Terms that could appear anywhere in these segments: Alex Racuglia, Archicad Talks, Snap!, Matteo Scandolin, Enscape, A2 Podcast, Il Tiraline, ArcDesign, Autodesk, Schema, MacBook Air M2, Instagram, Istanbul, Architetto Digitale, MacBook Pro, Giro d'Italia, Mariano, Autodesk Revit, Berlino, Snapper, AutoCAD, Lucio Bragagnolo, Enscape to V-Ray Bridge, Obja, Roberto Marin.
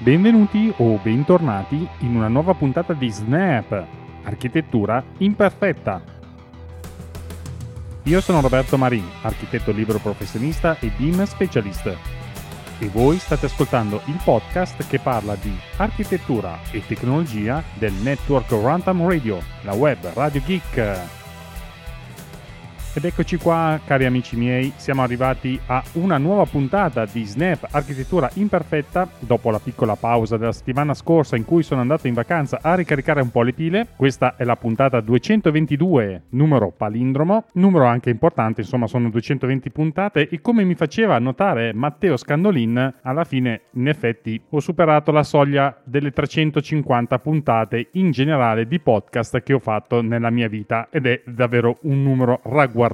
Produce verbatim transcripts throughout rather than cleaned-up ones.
Benvenuti o bentornati in una nuova puntata di Snap, architettura imperfetta. Io sono Roberto Marin, architetto libero professionista e B I M specialist. E voi state ascoltando il podcast che parla di architettura e tecnologia del network Random Radio, la web radio geek. Ed eccoci qua, cari amici miei, siamo arrivati a una nuova puntata di Snap Architettura Imperfetta dopo la piccola pausa della settimana scorsa in cui sono andato in vacanza a ricaricare un po' le pile. Questa è la puntata duecentoventidue, numero palindromo, numero anche importante, insomma sono duecentoventi puntate e come mi faceva notare Matteo Scandolin, alla fine in effetti ho superato la soglia delle trecentocinquanta puntate in generale di podcast che ho fatto nella mia vita ed è davvero un numero ragguardevole.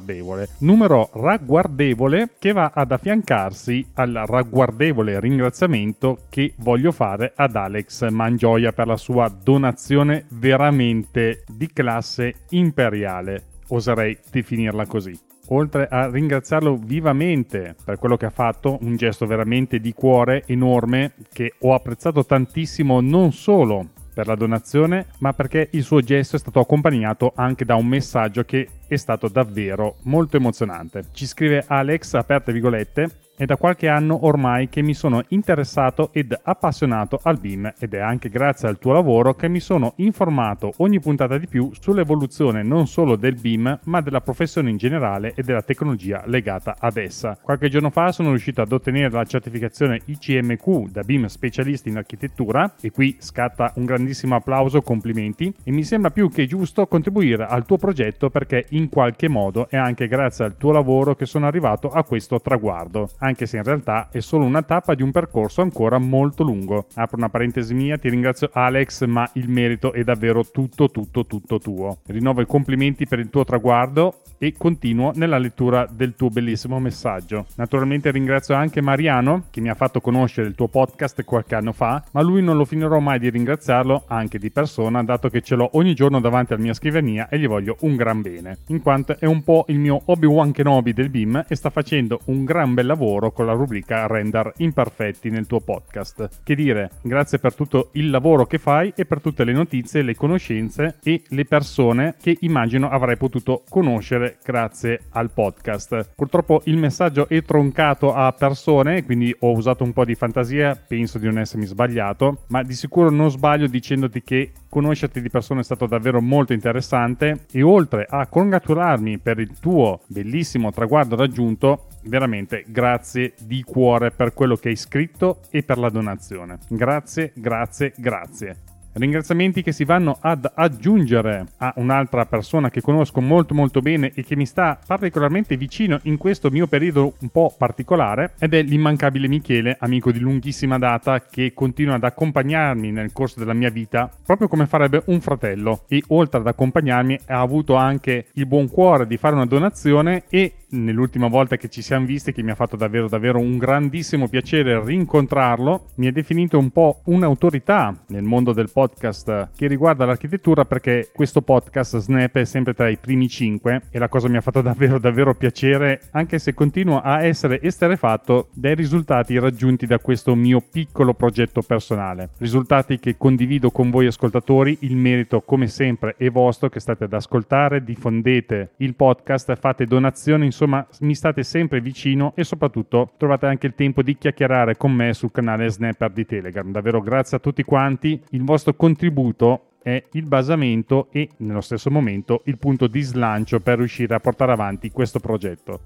Numero ragguardevole che va ad affiancarsi al ragguardevole ringraziamento che voglio fare ad Alex Mangioia per la sua donazione veramente di classe imperiale, oserei definirla così. Oltre a ringraziarlo vivamente per quello che ha fatto, un gesto veramente di cuore enorme che ho apprezzato tantissimo non solo per la donazione, ma perché il suo gesto è stato accompagnato anche da un messaggio che è stato davvero molto emozionante. Ci scrive Alex, aperte virgolette, è da qualche anno ormai che mi sono interessato ed appassionato al B I M ed è anche grazie al tuo lavoro che mi sono informato ogni puntata di più sull'evoluzione non solo del B I M ma della professione in generale e della tecnologia legata ad essa. Qualche giorno fa sono riuscito ad ottenere la certificazione I C M Q da B I M specialista in architettura e qui scatta un grandissimo applauso, complimenti, e mi sembra più che giusto contribuire al tuo progetto perché in qualche modo è anche grazie al tuo lavoro che sono arrivato a questo traguardo, anche se in realtà è solo una tappa di un percorso ancora molto lungo. Apro una parentesi mia, ti ringrazio Alex, ma il merito è davvero tutto tutto tutto tuo. Rinnovo i complimenti per il tuo traguardo e continuo nella lettura del tuo bellissimo messaggio. Naturalmente ringrazio anche Mariano, che mi ha fatto conoscere il tuo podcast qualche anno fa, ma lui non lo finirò mai di ringraziarlo anche di persona, dato che ce l'ho ogni giorno davanti alla mia scrivania e gli voglio un gran bene, in quanto è un po' il mio Obi-Wan Kenobi del B I M e sta facendo un gran bel lavoro con la rubrica Render Imperfetti nel tuo podcast. Che dire, grazie per tutto il lavoro che fai e per tutte le notizie, le conoscenze e le persone che immagino avrai potuto conoscere grazie al podcast. Purtroppo il messaggio è troncato a persone, quindi ho usato un po' di fantasia, penso di non essermi sbagliato, ma di sicuro non sbaglio dicendoti che conoscerti di persona è stato davvero molto interessante e oltre a congratularmi per il tuo bellissimo traguardo raggiunto, veramente grazie di cuore per quello che hai scritto e per la donazione. Grazie, grazie, grazie. Ringraziamenti che si vanno ad aggiungere a un'altra persona che conosco molto molto bene e che mi sta particolarmente vicino in questo mio periodo un po' particolare ed è l'immancabile Michele, amico di lunghissima data che continua ad accompagnarmi nel corso della mia vita proprio come farebbe un fratello e oltre ad accompagnarmi ha avuto anche il buon cuore di fare una donazione e nell'ultima volta che ci siamo visti, che mi ha fatto davvero davvero un grandissimo piacere rincontrarlo, mi ha definito un po' un'autorità nel mondo del podcast che riguarda l'architettura perché questo podcast Snap è sempre tra i primi cinque e la cosa mi ha fatto davvero davvero piacere anche se continuo a essere esterrefatto dai risultati raggiunti da questo mio piccolo progetto personale. Risultati che condivido con voi ascoltatori, il merito come sempre è vostro che state ad ascoltare, diffondete il podcast, fate donazioni, insomma Insomma, mi state sempre vicino e soprattutto trovate anche il tempo di chiacchierare con me sul canale Snapper di Telegram. Davvero grazie a tutti quanti, il vostro contributo è il basamento e nello stesso momento il punto di slancio per riuscire a portare avanti questo progetto.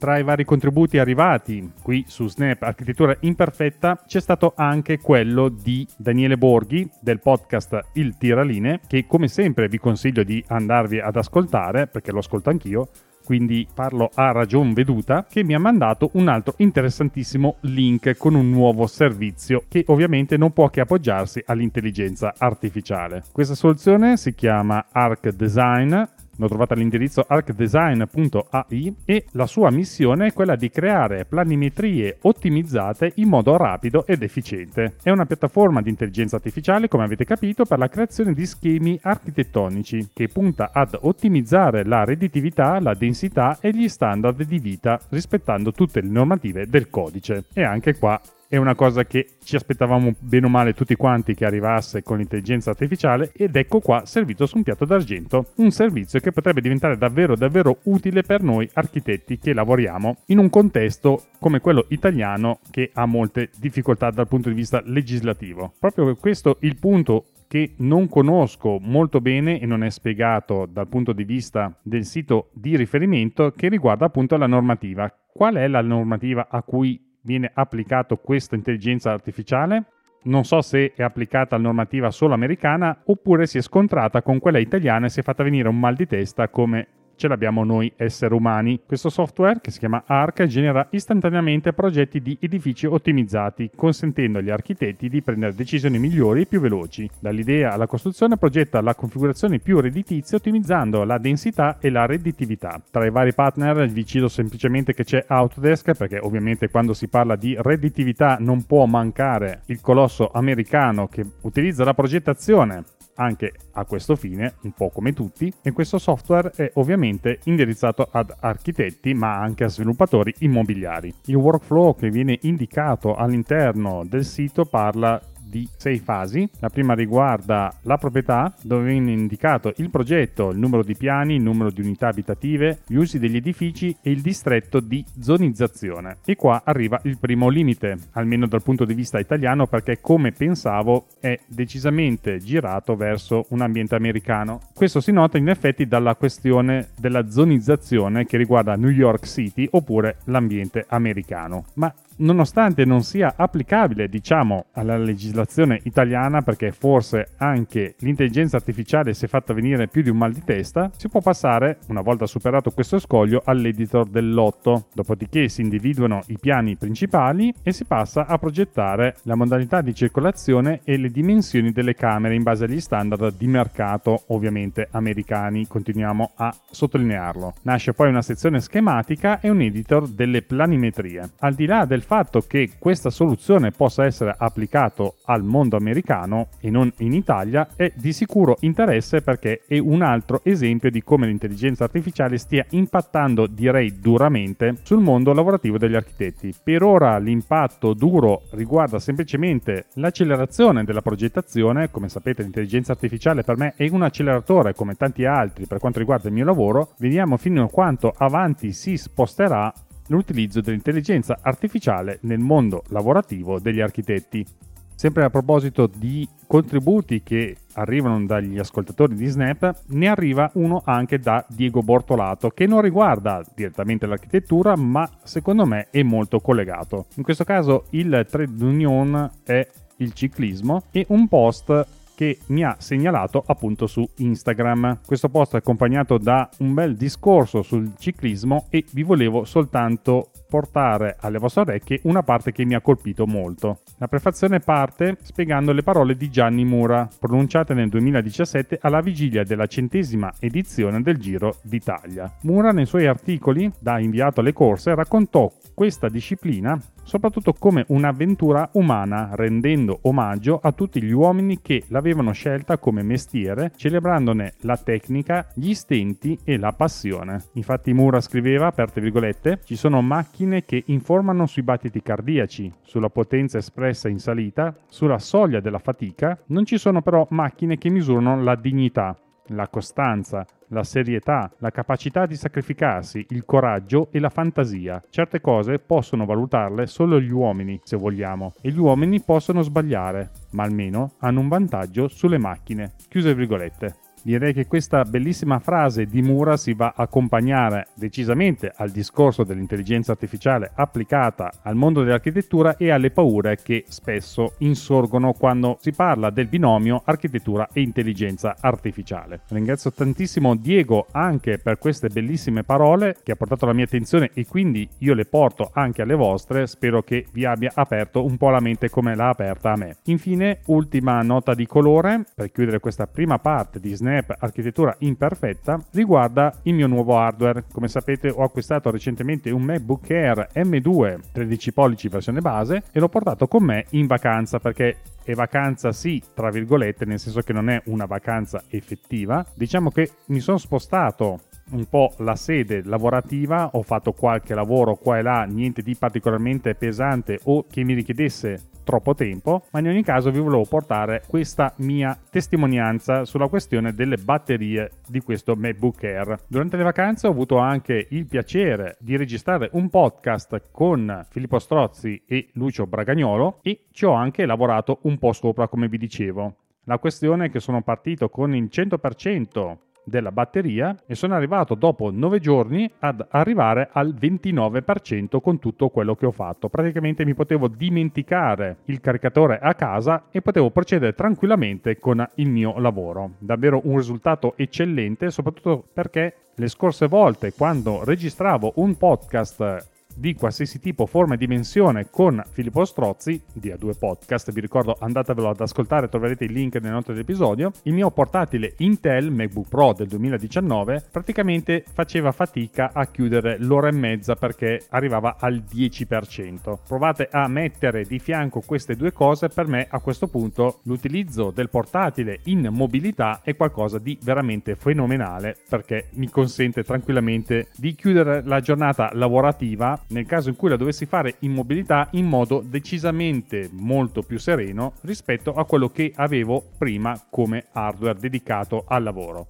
Tra i vari contributi arrivati qui su Snap Architettura Imperfetta c'è stato anche quello di Daniele Borghi del podcast Il Tiraline, che come sempre vi consiglio di andarvi ad ascoltare perché lo ascolto anch'io, quindi parlo a ragion veduta, che mi ha mandato un altro interessantissimo link con un nuovo servizio che ovviamente non può che appoggiarsi all'intelligenza artificiale. Questa soluzione si chiama ArcDesign L'ho trovata all'indirizzo arc design punto a i e la sua missione è quella di creare planimetrie ottimizzate in modo rapido ed efficiente. È una piattaforma di intelligenza artificiale, come avete capito, per la creazione di schemi architettonici che punta ad ottimizzare la redditività, la densità e gli standard di vita rispettando tutte le normative del codice. E anche qua è una cosa che ci aspettavamo bene o male tutti quanti che arrivasse con l'intelligenza artificiale, ed ecco qua servito su un piatto d'argento, un servizio che potrebbe diventare davvero davvero utile per noi architetti che lavoriamo in un contesto come quello italiano che ha molte difficoltà dal punto di vista legislativo. Proprio questo il punto che non conosco molto bene e non è spiegato dal punto di vista del sito di riferimento, che riguarda appunto la normativa. Qual è la normativa a cui viene applicato questa intelligenza artificiale? Non so se è applicata alla normativa solo americana oppure si è scontrata con quella italiana e si è fatta venire un mal di testa come ce l'abbiamo noi esseri umani. Questo software, che si chiama Arc, genera istantaneamente progetti di edifici ottimizzati, consentendo agli architetti di prendere decisioni migliori e più veloci. Dall'idea alla costruzione progetta la configurazione più redditizia, ottimizzando la densità e la redditività. Tra i vari partner vi cito semplicemente che c'è Autodesk, perché ovviamente quando si parla di redditività non può mancare il colosso americano che utilizza la progettazione anche a questo fine, un po' come tutti, e questo software è ovviamente indirizzato ad architetti ma anche a sviluppatori immobiliari. Il workflow che viene indicato all'interno del sito parla di sei fasi. La prima riguarda la proprietà, dove viene indicato il progetto, il numero di piani, il numero di unità abitative, gli usi degli edifici e il distretto di zonizzazione. E qua arriva il primo limite, almeno dal punto di vista italiano, perché come pensavo è decisamente girato verso un ambiente americano. Questo si nota in effetti dalla questione della zonizzazione che riguarda New York City oppure l'ambiente americano. Ma nonostante non sia applicabile, diciamo, alla legislazione italiana, perché forse anche l'intelligenza artificiale si è fatta venire più di un mal di testa, si può passare, una volta superato questo scoglio, all'editor del lotto. Dopodiché si individuano i piani principali e si passa a progettare la modalità di circolazione e le dimensioni delle camere in base agli standard di mercato, ovviamente americani, continuiamo a sottolinearlo. Nasce poi una sezione schematica e un editor delle planimetrie. Al di là del fatto che questa soluzione possa essere applicato al mondo americano e non in Italia è di sicuro interesse, perché è un altro esempio di come l'intelligenza artificiale stia impattando, direi duramente, sul mondo lavorativo degli architetti. Per ora l'impatto duro riguarda semplicemente l'accelerazione della progettazione. Come sapete, l'intelligenza artificiale per me è un acceleratore come tanti altri per quanto riguarda il mio lavoro. Vediamo fino a quanto avanti si sposterà l'utilizzo dell'intelligenza artificiale nel mondo lavorativo degli architetti. Sempre a proposito di contributi che arrivano dagli ascoltatori di Snap, ne arriva uno anche da Diego Bortolato, che non riguarda direttamente l'architettura ma secondo me è molto collegato. In questo caso il trade union è il ciclismo e un post che mi ha segnalato appunto su Instagram. Questo post è accompagnato da un bel discorso sul ciclismo e vi volevo soltanto portare alle vostre orecchie una parte che mi ha colpito molto. La prefazione parte spiegando le parole di Gianni Mura, pronunciate nel duemiladiciassette alla vigilia della centesima edizione del Giro d'Italia. Mura, nei suoi articoli da inviato alle corse, raccontò questa disciplina soprattutto come un'avventura umana, rendendo omaggio a tutti gli uomini che l'avevano scelta come mestiere, celebrandone la tecnica, gli stenti e la passione. Infatti Mura scriveva, aperte virgolette, ci sono macchine che informano sui battiti cardiaci, sulla potenza espressa in salita, sulla soglia della fatica, non ci sono però macchine che misurano la dignità, la costanza, la serietà, la capacità di sacrificarsi, il coraggio e la fantasia. Certe cose possono valutarle solo gli uomini, se vogliamo, e gli uomini possono sbagliare, ma almeno hanno un vantaggio sulle macchine. Chiuse virgolette. Direi che questa bellissima frase di Mura si va a accompagnare decisamente al discorso dell'intelligenza artificiale applicata al mondo dell'architettura e alle paure che spesso insorgono quando si parla del binomio architettura e intelligenza artificiale. Ringrazio tantissimo Diego anche per queste bellissime parole che ha portato alla mia attenzione, e quindi io le porto anche alle vostre. Spero che vi abbia aperto un po' la mente come l'ha aperta a me. Infine, ultima nota di colore per chiudere questa prima parte di Snap app architettura imperfetta riguarda il mio nuovo hardware. Come sapete, ho acquistato recentemente un MacBook Air M due tredici pollici versione base e l'ho portato con me in vacanza, perché è vacanza sì, tra virgolette, nel senso che non è una vacanza effettiva. Diciamo che mi sono spostato un po' la sede lavorativa, ho fatto qualche lavoro qua e là, niente di particolarmente pesante o che mi richiedesse troppo tempo, ma in ogni caso vi volevo portare questa mia testimonianza sulla questione delle batterie di questo MacBook Air. Durante le vacanze ho avuto anche il piacere di registrare un podcast con Filippo Strozzi e Lucio Bragagnolo e ci ho anche lavorato un po' sopra, come vi dicevo. La questione è che sono partito con il cento per cento della batteria e sono arrivato dopo nove giorni ad arrivare al ventinove per cento con tutto quello che ho fatto. Praticamente mi potevo dimenticare il caricatore a casa e potevo procedere tranquillamente con il mio lavoro. Davvero un risultato eccellente, soprattutto perché le scorse volte, quando registravo un podcast di qualsiasi tipo, forma e dimensione con Filippo Strozzi di A due Podcast, vi ricordo, andatevelo ad ascoltare, troverete il link nelle note dell'episodio, il mio portatile Intel MacBook Pro del duemiladiciannove praticamente faceva fatica a chiudere l'ora e mezza perché arrivava al dieci per cento. Provate a mettere di fianco queste due cose, per me a questo punto l'utilizzo del portatile in mobilità è qualcosa di veramente fenomenale, perché mi consente tranquillamente di chiudere la giornata lavorativa, nel caso in cui la dovessi fare in mobilità, in modo decisamente molto più sereno rispetto a quello che avevo prima come hardware dedicato al lavoro.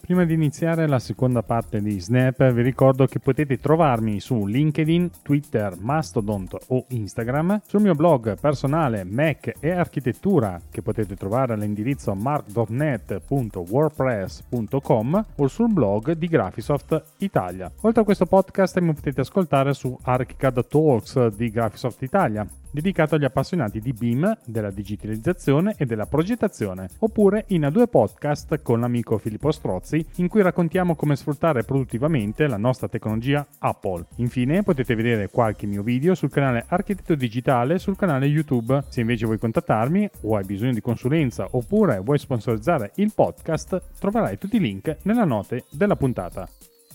Prima di iniziare la seconda parte di Snap, vi ricordo che potete trovarmi su LinkedIn, Twitter, Mastodon o Instagram, sul mio blog personale Mac e Architettura, che potete trovare all'indirizzo mark punto net punto wordpress punto com, o sul blog di Graphisoft Italia. Oltre a questo podcast mi potete ascoltare su Archicad Talks di Graphisoft Italia, dedicato agli appassionati di B I M, della digitalizzazione e della progettazione, oppure in A due Podcast con l'amico Filippo Strozzi, in cui raccontiamo come sfruttare produttivamente la nostra tecnologia Apple. Infine potete vedere qualche mio video sul canale Architetto Digitale, sul canale YouTube. Se invece vuoi contattarmi o hai bisogno di consulenza oppure vuoi sponsorizzare il podcast, troverai tutti i link nella note della puntata.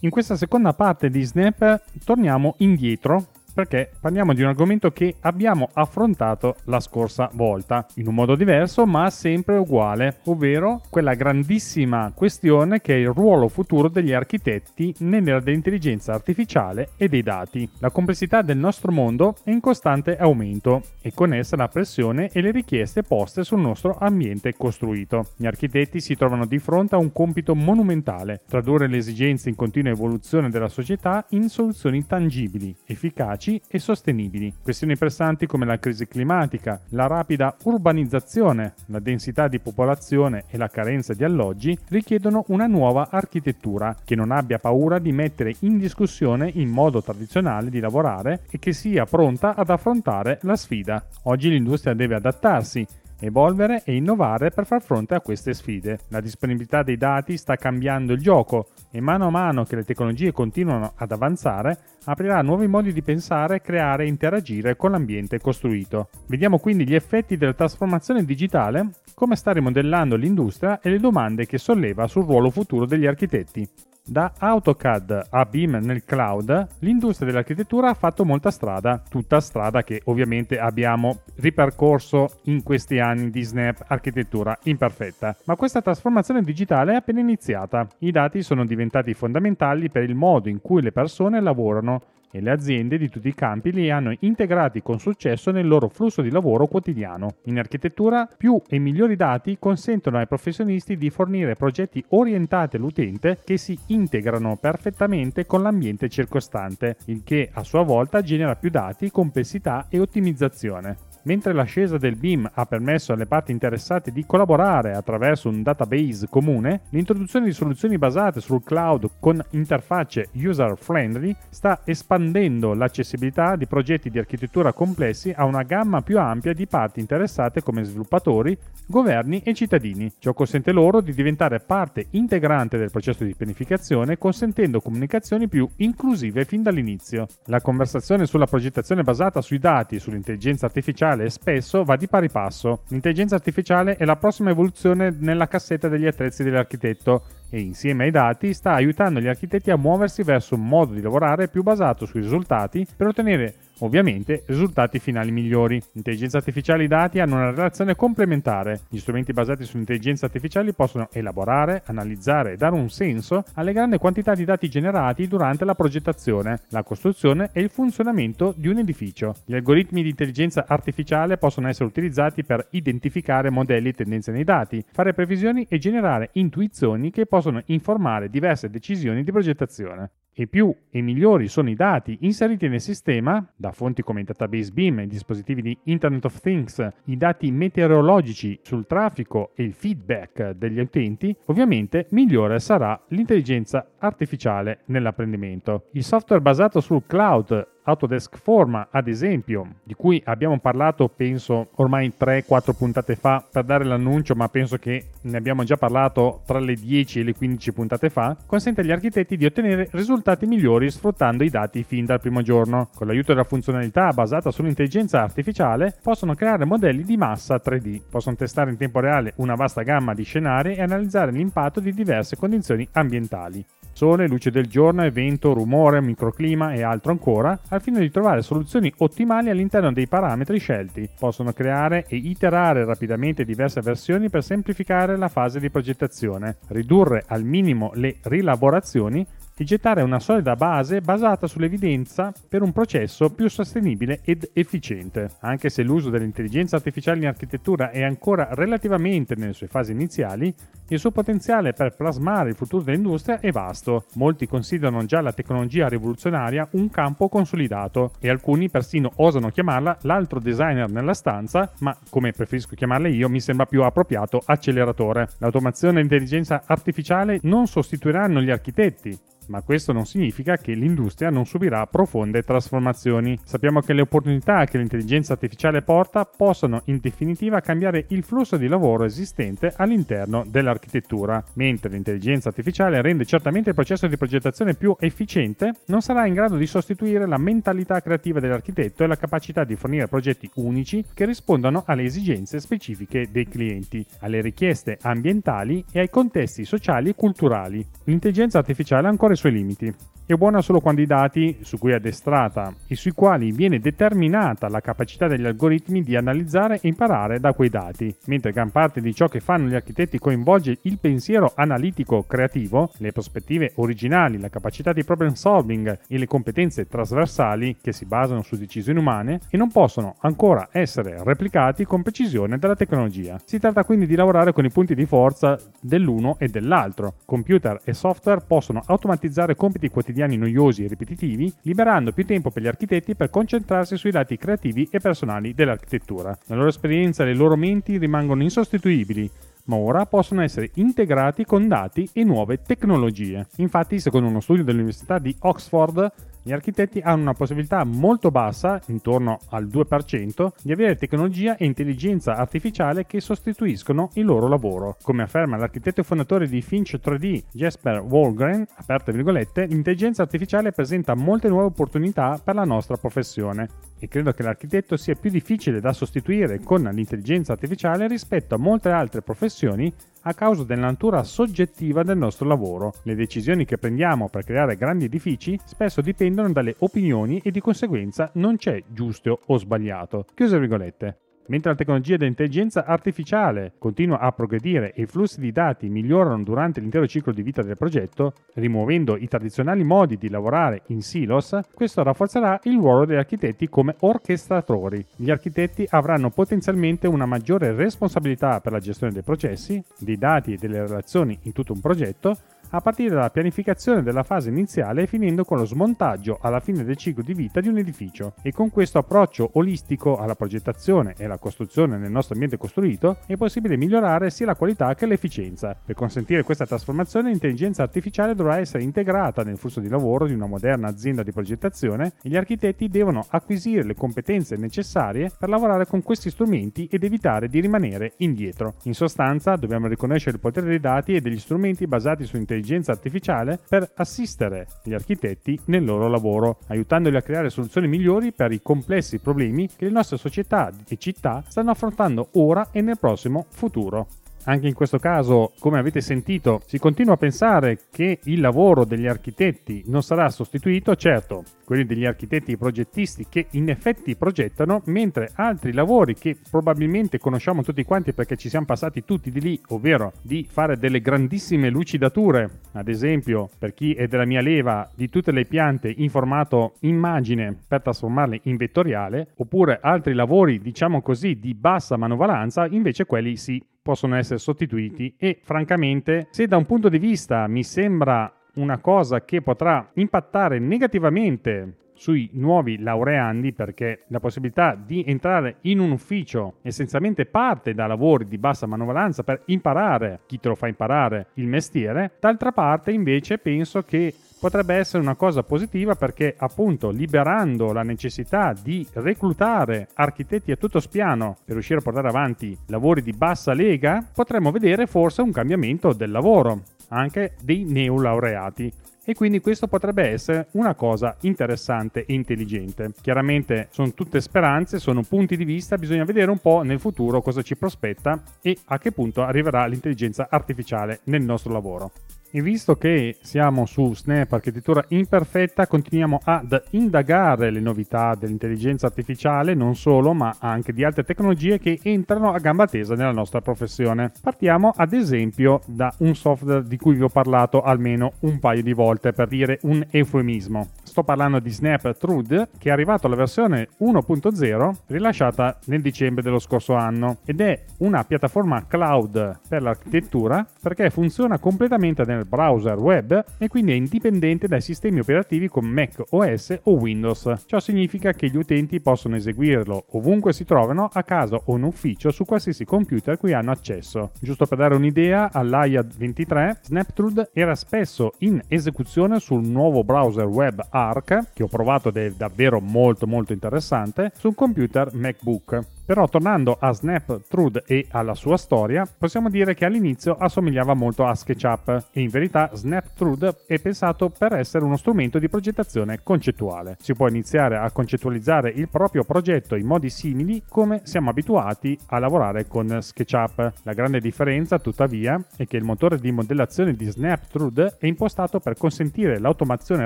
In questa seconda parte di Snap torniamo indietro, perché parliamo di un argomento che abbiamo affrontato la scorsa volta, in un modo diverso ma sempre uguale, ovvero quella grandissima questione che è il ruolo futuro degli architetti nell'era dell'intelligenza artificiale e dei dati. La complessità del nostro mondo è in costante aumento e con essa la pressione e le richieste poste sul nostro ambiente costruito. Gli architetti si trovano di fronte a un compito monumentale: tradurre le esigenze in continua evoluzione della società in soluzioni tangibili, efficaci e sostenibili. Questioni pressanti come la crisi climatica, la rapida urbanizzazione, la densità di popolazione e la carenza di alloggi richiedono una nuova architettura che non abbia paura di mettere in discussione il modo tradizionale di lavorare e che sia pronta ad affrontare la sfida. Oggi l'industria deve adattarsi, evolvere e innovare per far fronte a queste sfide. La disponibilità dei dati sta cambiando il gioco e mano a mano che le tecnologie continuano ad avanzare aprirà nuovi modi di pensare, creare e interagire con l'ambiente costruito. Vediamo quindi gli effetti della trasformazione digitale, come sta rimodellando l'industria e le domande che solleva sul ruolo futuro degli architetti. Da AutoCAD a B I M nel cloud, l'industria dell'architettura ha fatto molta strada, tutta strada che ovviamente abbiamo ripercorso in questi anni di Snap Architettura Imperfetta. Ma questa trasformazione digitale è appena iniziata. I dati sono diventati fondamentali per il modo in cui le persone lavorano e le aziende di tutti i campi li hanno integrati con successo nel loro flusso di lavoro quotidiano. In architettura, più e migliori dati consentono ai professionisti di fornire progetti orientati all'utente che si integrano perfettamente con l'ambiente circostante, il che a sua volta genera più dati, complessità e ottimizzazione. Mentre l'ascesa del B I M ha permesso alle parti interessate di collaborare attraverso un database comune, l'introduzione di soluzioni basate sul cloud con interfacce user-friendly sta espandendo l'accessibilità di progetti di architettura complessi a una gamma più ampia di parti interessate come sviluppatori, governi e cittadini. Ciò consente loro di diventare parte integrante del processo di pianificazione, consentendo comunicazioni più inclusive fin dall'inizio. La conversazione sulla progettazione basata sui dati e sull'intelligenza artificiale artificiale spesso va di pari passo. L'intelligenza artificiale è la prossima evoluzione nella cassetta degli attrezzi dell'architetto e insieme ai dati sta aiutando gli architetti a muoversi verso un modo di lavorare più basato sui risultati per ottenere ovviamente risultati finali migliori. L'intelligenza artificiale e i dati hanno una relazione complementare. Gli strumenti basati sull'intelligenza artificiale possono elaborare, analizzare e dare un senso alle grandi quantità di dati generati durante la progettazione, la costruzione e il funzionamento di un edificio. Gli algoritmi di intelligenza artificiale possono essere utilizzati per identificare modelli e tendenze nei dati, fare previsioni e generare intuizioni che possono informare diverse decisioni di progettazione. E più e migliori sono i dati inseriti nel sistema, da fonti come i database B I M e dispositivi di Internet of Things, i dati meteorologici sul traffico e il feedback degli utenti, ovviamente migliore sarà l'intelligenza artificiale nell'apprendimento. Il software basato sul cloud Autodesk Forma, ad esempio, di cui abbiamo parlato penso ormai tre quattro puntate fa per dare l'annuncio, ma penso che ne abbiamo già parlato tra le dieci e le quindici puntate fa, consente agli architetti di ottenere risultati migliori sfruttando i dati fin dal primo giorno. Con l'aiuto della funzionalità basata sull'intelligenza artificiale possono creare modelli di massa tre D, possono testare in tempo reale una vasta gamma di scenari e analizzare l'impatto di diverse condizioni ambientali. Sole, luce del giorno, vento, rumore, microclima e altro ancora, al fine di trovare soluzioni ottimali all'interno dei parametri scelti. Possono creare e iterare rapidamente diverse versioni per semplificare la fase di progettazione, ridurre al minimo le rilavorazioni e gettare una solida base basata sull'evidenza per un processo più sostenibile ed efficiente. Anche se l'uso dell'intelligenza artificiale in architettura è ancora relativamente nelle sue fasi iniziali, il suo potenziale per plasmare il futuro dell'industria è vasto. Molti considerano già la tecnologia rivoluzionaria un campo consolidato e alcuni persino osano chiamarla l'altro designer nella stanza, ma come preferisco chiamarla io mi sembra più appropriato acceleratore. L'automazione e l'intelligenza artificiale non sostituiranno gli architetti, ma questo non significa che l'industria non subirà profonde trasformazioni. Sappiamo che le opportunità che l'intelligenza artificiale porta possono in definitiva cambiare il flusso di lavoro esistente all'interno dell'architettura. Mentre l'intelligenza artificiale rende certamente il processo di progettazione più efficiente, non sarà in grado di sostituire la mentalità creativa dell'architetto e la capacità di fornire progetti unici che rispondano alle esigenze specifiche dei clienti, alle richieste ambientali e ai contesti sociali e culturali. L'intelligenza artificiale ancora i suoi limiti. È buona solo quando i dati su cui è addestrata e sui quali viene determinata la capacità degli algoritmi di analizzare e imparare da quei dati. Mentre gran parte di ciò che fanno gli architetti coinvolge il pensiero analitico creativo, le prospettive originali, la capacità di problem solving e le competenze trasversali che si basano su decisioni umane e non possono ancora essere replicati con precisione dalla tecnologia. Si tratta quindi di lavorare con i punti di forza dell'uno e dell'altro. Computer e software possono automatizzare compiti quotidiani noiosi e ripetitivi, liberando più tempo per gli architetti per concentrarsi sui lati creativi e personali dell'architettura. La loro esperienza e le loro menti rimangono insostituibili, ma ora possono essere integrati con dati e nuove tecnologie. Infatti, secondo uno studio dell'Università di Oxford, gli architetti hanno una possibilità molto bassa, intorno al due per cento, di avere tecnologia e intelligenza artificiale che sostituiscono il loro lavoro. Come afferma l'architetto e fondatore di Finch tre D, Jesper Wohlgren, aperte virgolette, l'intelligenza artificiale presenta molte nuove opportunità per la nostra professione e credo che l'architetto sia più difficile da sostituire con l'intelligenza artificiale rispetto a molte altre professioni a causa della natura soggettiva del nostro lavoro. Le decisioni che prendiamo per creare grandi edifici spesso dipendono dalle opinioni e di conseguenza non c'è giusto o sbagliato. Chiuse virgolette. Mentre la tecnologia dell'intelligenza artificiale continua a progredire e i flussi di dati migliorano durante l'intero ciclo di vita del progetto, rimuovendo i tradizionali modi di lavorare in silos, questo rafforzerà il ruolo degli architetti come orchestratori. Gli architetti avranno potenzialmente una maggiore responsabilità per la gestione dei processi, dei dati e delle relazioni in tutto un progetto, a partire dalla pianificazione della fase iniziale e finendo con lo smontaggio alla fine del ciclo di vita di un edificio. E con questo approccio olistico alla progettazione e alla costruzione nel nostro ambiente costruito è possibile migliorare sia la qualità che l'efficienza. Per consentire questa trasformazione, l'intelligenza artificiale dovrà essere integrata nel flusso di lavoro di una moderna azienda di progettazione e gli architetti devono acquisire le competenze necessarie per lavorare con questi strumenti ed evitare di rimanere indietro. In sostanza, dobbiamo riconoscere il potere dei dati e degli strumenti basati su intelligenza dell'intelligenza artificiale per assistere gli architetti nel loro lavoro, aiutandoli a creare soluzioni migliori per i complessi problemi che le nostre società e città stanno affrontando ora e nel prossimo futuro. Anche in questo caso, come avete sentito, si continua a pensare che il lavoro degli architetti non sarà sostituito, certo, quelli degli architetti progettisti che in effetti progettano, mentre altri lavori che probabilmente conosciamo tutti quanti perché ci siamo passati tutti di lì, ovvero di fare delle grandissime lucidature, ad esempio per chi è della mia leva, di tutte le piante in formato immagine per trasformarle in vettoriale, oppure altri lavori, diciamo così, di bassa manovalanza, invece quelli sì, possono essere sostituiti e francamente se da un punto di vista mi sembra una cosa che potrà impattare negativamente sui nuovi laureandi, perché la possibilità di entrare in un ufficio essenzialmente parte da lavori di bassa manovalanza per imparare, chi te lo fa imparare, il mestiere, d'altra parte invece penso che potrebbe essere una cosa positiva perché appunto liberando la necessità di reclutare architetti a tutto spiano per riuscire a portare avanti lavori di bassa lega potremmo vedere forse un cambiamento del lavoro anche dei neolaureati e quindi questo potrebbe essere una cosa interessante e intelligente. Chiaramente sono tutte speranze, sono punti di vista, bisogna vedere un po' nel futuro cosa ci prospetta e a che punto arriverà l'intelligenza artificiale nel nostro lavoro. E visto che siamo su Snap Architettura Imperfetta, continuiamo ad indagare le novità dell'intelligenza artificiale, non solo, ma anche di altre tecnologie che entrano a gamba tesa nella nostra professione. Partiamo ad esempio da un software di cui vi ho parlato almeno un paio di volte, per dire un eufemismo. Sto parlando di SnapTrude, che è arrivato alla versione uno punto zero rilasciata nel dicembre dello scorso anno ed è una piattaforma cloud per l'architettura perché funziona completamente nel browser web e quindi è indipendente dai sistemi operativi con Mac O S o Windows. Ciò significa che gli utenti possono eseguirlo ovunque si trovano, a casa o in ufficio, su qualsiasi computer cui hanno accesso. Giusto per dare un'idea, all'AIA ventitré SnapTrude era spesso in esecuzione sul nuovo browser web Arc, che ho provato ed è davvero molto molto interessante, sul computer MacBook. Però tornando a SnapTrude e alla sua storia, possiamo dire che all'inizio assomigliava molto a SketchUp e in verità SnapTrude è pensato per essere uno strumento di progettazione concettuale. Si può iniziare a concettualizzare il proprio progetto in modi simili come siamo abituati a lavorare con SketchUp. La grande differenza, tuttavia, è che il motore di modellazione di SnapTrude è impostato per consentire l'automazione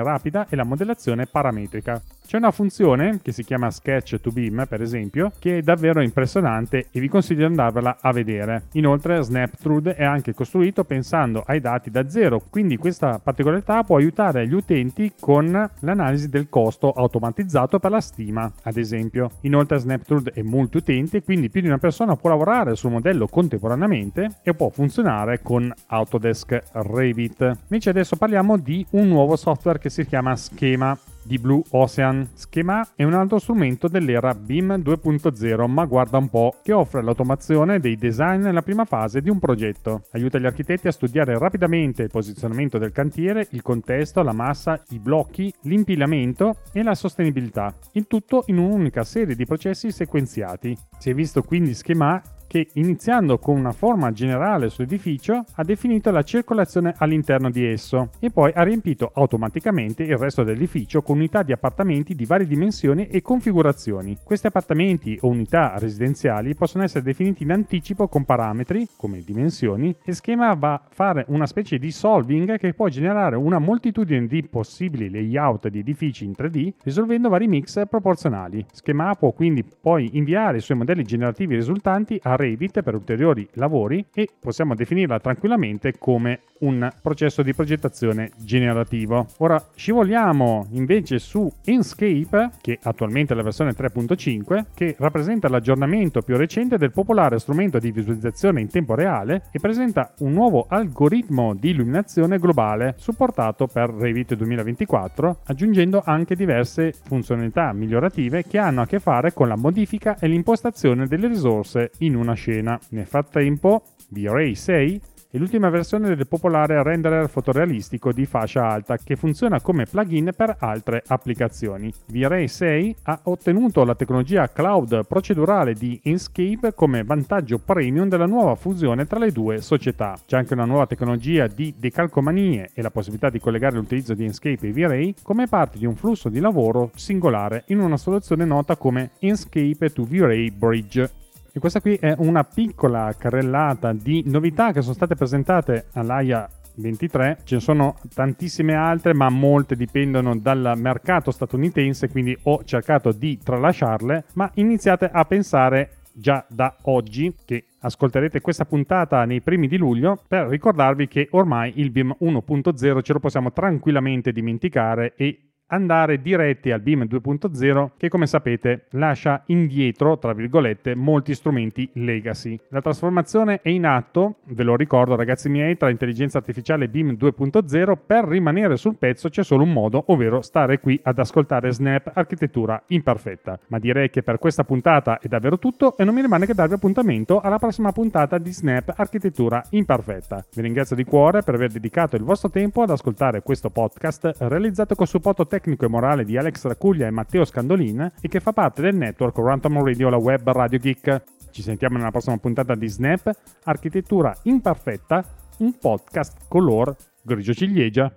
rapida e la modellazione parametrica. C'è una funzione che si chiama Sketch to Beam, per esempio, che è davvero impressionante e vi consiglio di andarvela a vedere. Inoltre SnapTrude è anche costruito pensando ai dati da zero, quindi questa particolarità può aiutare gli utenti con l'analisi del costo automatizzato per la stima, ad esempio. Inoltre SnapTrude è multiutente, quindi più di una persona può lavorare sul modello contemporaneamente e può funzionare con Autodesk Revit. Invece adesso parliamo di un nuovo software che si chiama Schema di Blue Ocean. Schema è un altro strumento dell'era BIM due punto zero, ma guarda un po', che offre l'automazione dei design nella prima fase di un progetto. Aiuta gli architetti a studiare rapidamente il posizionamento del cantiere, il contesto, la massa, i blocchi, l'impillamento e la sostenibilità, il tutto in un'unica serie di processi sequenziati. Si è visto quindi Schema che, iniziando con una forma generale sull'edificio, ha definito la circolazione all'interno di esso e poi ha riempito automaticamente il resto dell'edificio con unità di appartamenti di varie dimensioni e configurazioni. Questi appartamenti o unità residenziali possono essere definiti in anticipo con parametri, come dimensioni, e Schema va a fare una specie di solving che può generare una moltitudine di possibili layout di edifici in tre D, risolvendo vari mix proporzionali. Schema può quindi poi inviare i suoi modelli generativi risultanti a Revit per ulteriori lavori e possiamo definirla tranquillamente come un processo di progettazione generativo. Ora scivoliamo invece su Enscape, che attualmente è la versione tre punto cinque, che rappresenta l'aggiornamento più recente del popolare strumento di visualizzazione in tempo reale e presenta un nuovo algoritmo di illuminazione globale supportato per Revit duemilaventiquattro, aggiungendo anche diverse funzionalità migliorative che hanno a che fare con la modifica e l'impostazione delle risorse in una scena. Nel frattempo, V-Ray sei e l'ultima versione del popolare renderer fotorealistico di fascia alta che funziona come plugin per altre applicazioni. V-Ray sei ha ottenuto la tecnologia cloud procedurale di Enscape come vantaggio premium della nuova fusione tra le due società. C'è anche una nuova tecnologia di decalcomanie e la possibilità di collegare l'utilizzo di Enscape e V-Ray come parte di un flusso di lavoro singolare in una soluzione nota come Enscape to V-Ray Bridge. E questa qui è una piccola carrellata di novità che sono state presentate all'AIA ventitré, ce ne sono tantissime altre ma molte dipendono dal mercato statunitense, quindi ho cercato di tralasciarle, ma iniziate a pensare già da oggi che ascolterete questa puntata nei primi di luglio per ricordarvi che ormai il BIM uno punto zero ce lo possiamo tranquillamente dimenticare e andare diretti al BIM due punto zero che, come sapete, lascia indietro, tra virgolette, molti strumenti legacy. La trasformazione è in atto, ve lo ricordo ragazzi miei, tra intelligenza artificiale e BIM due punto zero. Per rimanere sul pezzo c'è solo un modo, ovvero stare qui ad ascoltare Snap Architettura Imperfetta. Ma direi che per questa puntata è davvero tutto e non mi rimane che darvi appuntamento alla prossima puntata di Snap Architettura Imperfetta. Vi ringrazio di cuore per aver dedicato il vostro tempo ad ascoltare questo podcast realizzato con supporto tecnico tecnico e morale di Alex Racuglia e Matteo Scandolin e che fa parte del network Random Radio, la web radio geek. Ci sentiamo nella prossima puntata di Snap Architettura Imperfetta, un podcast color grigio ciliegia.